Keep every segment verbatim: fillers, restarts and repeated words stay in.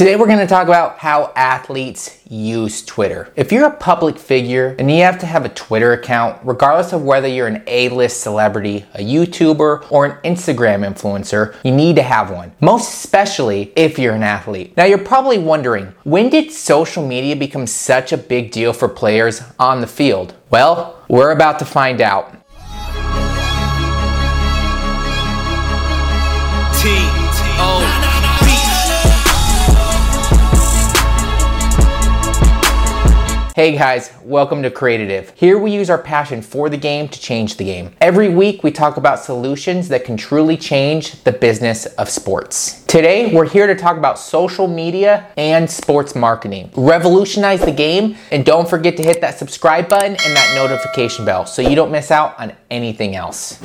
Today we're gonna talk about how athletes use Twitter. If you're a public figure and you have to have a Twitter account, regardless of whether you're an A-list celebrity, a YouTuber, or an Instagram influencer, you need to have one, most especially if you're an athlete. Now you're probably wondering, when did social media become such a big deal for players on the field? Well, we're about to find out. T O Hey guys, welcome to Creative. Here we use our passion for the game to change the game. Every week we talk about solutions that can truly change the business of sports. Today we're here to talk about social media and sports marketing. Revolutionize the game, and don't forget to hit that subscribe button and that notification bell so you don't miss out on anything else.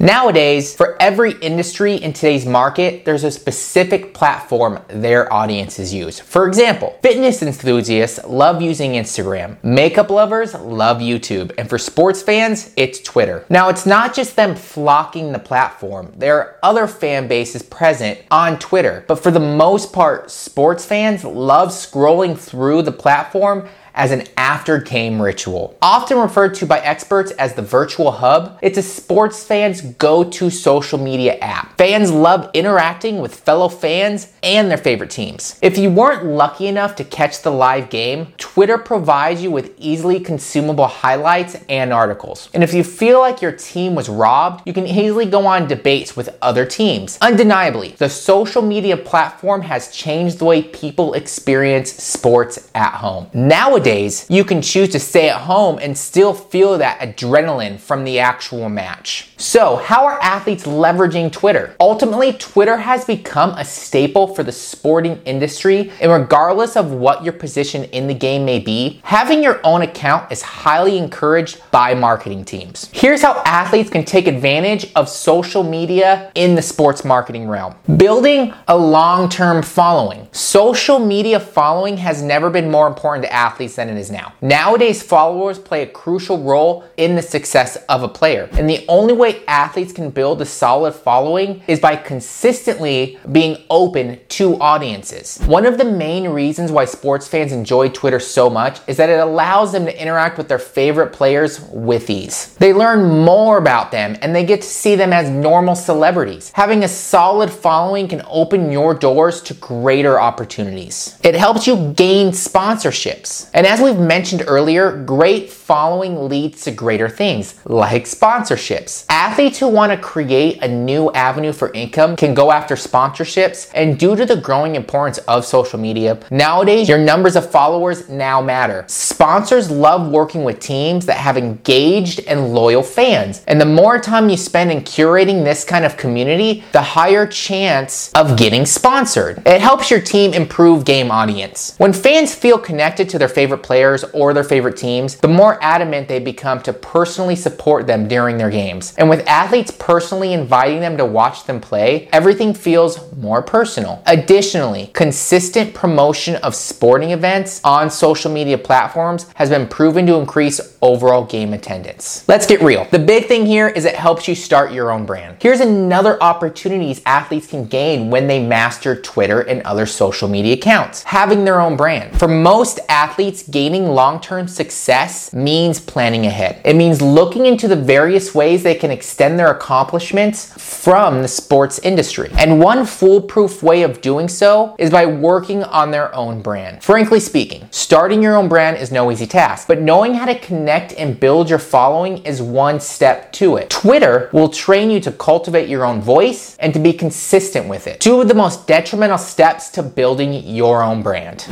Nowadays, for every industry in today's market, there's a specific platform their audiences use. For example, fitness enthusiasts love using Instagram, makeup lovers love YouTube, and for sports fans, it's Twitter. Now, it's not just them flocking the platform. There are other fan bases present on Twitter, but for the most part, sports fans love scrolling through the platform as an after-game ritual. Often referred to by experts as the virtual hub, it's a sports fan's go-to social media app. Fans love interacting with fellow fans and their favorite teams. If you weren't lucky enough to catch the live game, Twitter provides you with easily consumable highlights and articles. And if you feel like your team was robbed, you can easily go on debates with other teams. Undeniably, the social media platform has changed the way people experience sports at home. Nowadays, Nowadays, you can choose to stay at home and still feel that adrenaline from the actual match. So, how are athletes leveraging Twitter? Ultimately, Twitter has become a staple for the sporting industry, and regardless of what your position in the game may be, having your own account is highly encouraged by marketing teams. Here's how athletes can take advantage of social media in the sports marketing realm. Building a long-term following. Social media following has never been more important to athletes than it is now. Nowadays, followers play a crucial role in the success of a player. And the only way athletes can build a solid following is by consistently being open to audiences. One of the main reasons why sports fans enjoy Twitter so much is that it allows them to interact with their favorite players with ease. They learn more about them and they get to see them as normal celebrities. Having a solid following can open your doors to greater opportunities. It helps you gain sponsorships. And as we've mentioned earlier, great following leads to greater things, like sponsorships. Athletes who want to create a new avenue for income can go after sponsorships, and due to the growing importance of social media, nowadays your numbers of followers now matter. Sponsors love working with teams that have engaged and loyal fans, and the more time you spend in curating this kind of community, the higher chance of getting sponsored. It helps your team improve game audience. When fans feel connected to their favorite players or their favorite teams, the more adamant they become to personally support them during their games. And with athletes personally inviting them to watch them play, everything feels more personal. Additionally, consistent promotion of sporting events on social media platforms has been proven to increase overall game attendance. Let's get real. The big thing here is it helps you start your own brand. Here's another opportunity athletes can gain when they master Twitter and other social media accounts: having their own brand. For most athletes, gaining long-term success means planning ahead. It means looking into the various ways they can extend their accomplishments from the sports industry. And one foolproof way of doing so is by working on their own brand. Frankly speaking, starting your own brand is no easy task, but knowing how to connect and build your following is one step to it. Twitter will train you to cultivate your own voice and to be consistent with it. Two of the most detrimental steps to building your own brand.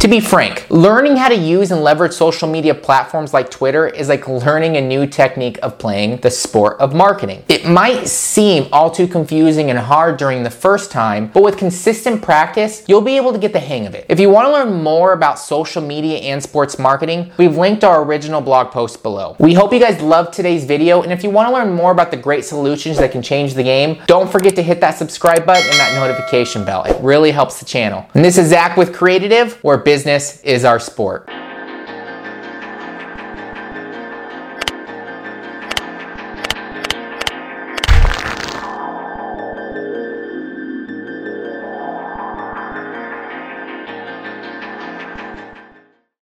To be frank, learning how to use and leverage social media platforms like Twitter is like learning a new technique of playing the sport of marketing. It might seem all too confusing and hard during the first time, but with consistent practice, you'll be able to get the hang of it. If you want to learn more about social media and sports marketing, we've linked our original blog post below. We hope you guys loved today's video, and if you want to learn more about the great solutions that can change the game, don't forget to hit that subscribe button and that notification bell. It really helps the channel. And this is Zach with Creative, where business is our sport.